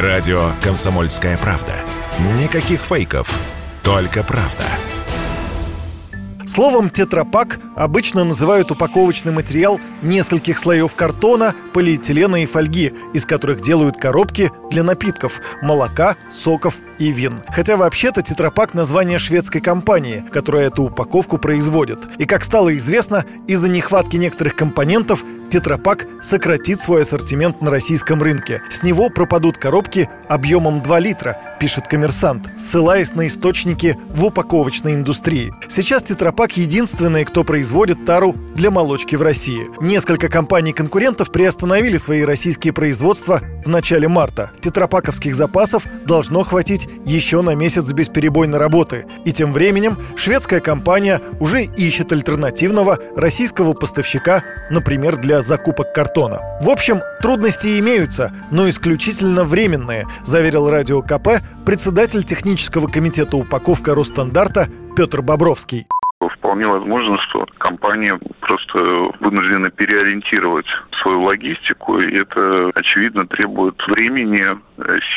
Радио «Комсомольская правда». Никаких фейков, только правда. Словом «Тетра Пак» обычно называют упаковочный материал нескольких слоев картона, полиэтилена и фольги, из которых делают коробки для напитков, молока, соков и вин. Хотя вообще-то «Тетра Пак» — название шведской компании, которая эту упаковку производит. И, как стало известно, из-за нехватки некоторых компонентов «Тетра Пак» сократит свой ассортимент на российском рынке. С него пропадут коробки объемом 2 литра, пишет «Коммерсант», ссылаясь на источники в упаковочной индустрии. Сейчас «Тетра Пак» — единственные, кто производит тару для молочки в России. Несколько компаний-конкурентов приостановили свои российские производства в начале марта. Тетрапаковских запасов должно хватить еще на месяц бесперебойной работы. И тем временем шведская компания уже ищет альтернативного российского поставщика, например, для закупок картона. В общем, трудности имеются, но исключительно временные, заверил Радио КП председатель технического комитета упаковка Росстандарта Петр Бобровский. Вполне возможно, что компания просто вынуждена переориентировать свою логистику, и это, очевидно, требует времени,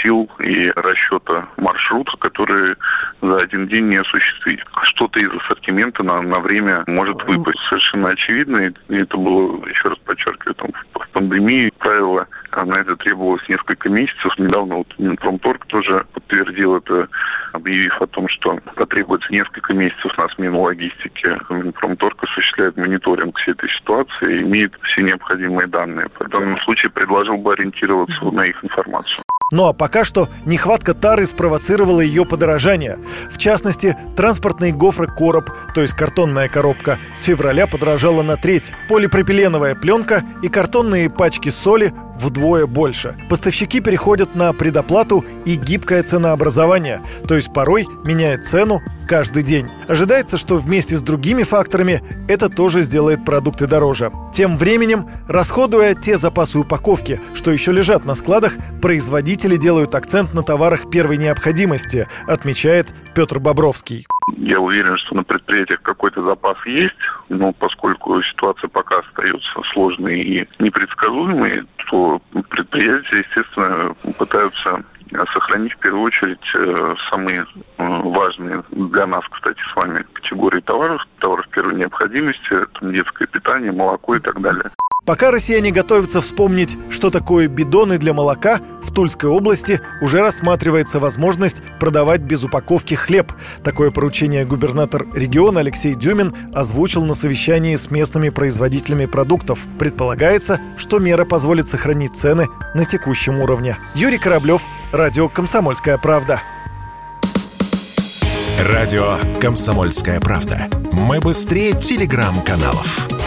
сил и расчета маршрута, которые за один день не осуществить. Что-то из ассортимента на время может выпасть. Совершенно очевидно, и это было, еще раз подчеркиваю, там, в пандемии правило, на это требовалось несколько месяцев. Недавно Минпромторг тоже подтвердил это, объявив о том, что потребуется несколько месяцев на смену логистики. Минпромторг осуществляет мониторинг всей этой ситуации и имеет все необходимые данные. В данном случае предложил бы ориентироваться на их информацию. Ну а пока что нехватка тары спровоцировала ее подорожание. В частности, транспортный гофрокороб, то есть картонная коробка, с февраля подорожала на треть. Полипропиленовая пленка и картонные пачки соли вдвое больше. Поставщики переходят на предоплату и гибкое ценообразование, то есть порой меняет цену каждый день. Ожидается, что вместе с другими факторами это тоже сделает продукты дороже. Тем временем, расходуя те запасы упаковки, что еще лежат на складах, производители делают акцент на товарах первой необходимости, отмечает Петр Бобровский. Я уверен, что на предприятиях какой-то запас есть, но поскольку ситуация пока остается сложной и непредсказуемой, то предприятия, естественно, пытаются сохранить в первую очередь самые важные для нас, кстати, с вами категории товаров, товаров первой необходимости, там детское питание, молоко и так далее. Пока россияне готовятся вспомнить, что такое бидоны для молока, в Тульской области уже рассматривается возможность продавать без упаковки хлеб. Такое поручение губернатор региона Алексей Дюмин озвучил на совещании с местными производителями продуктов. Предполагается, что мера позволит сохранить цены на текущем уровне. Юрий Кораблев, Радио «Комсомольская правда». Радио «Комсомольская правда». Мы быстрее телеграм-каналов.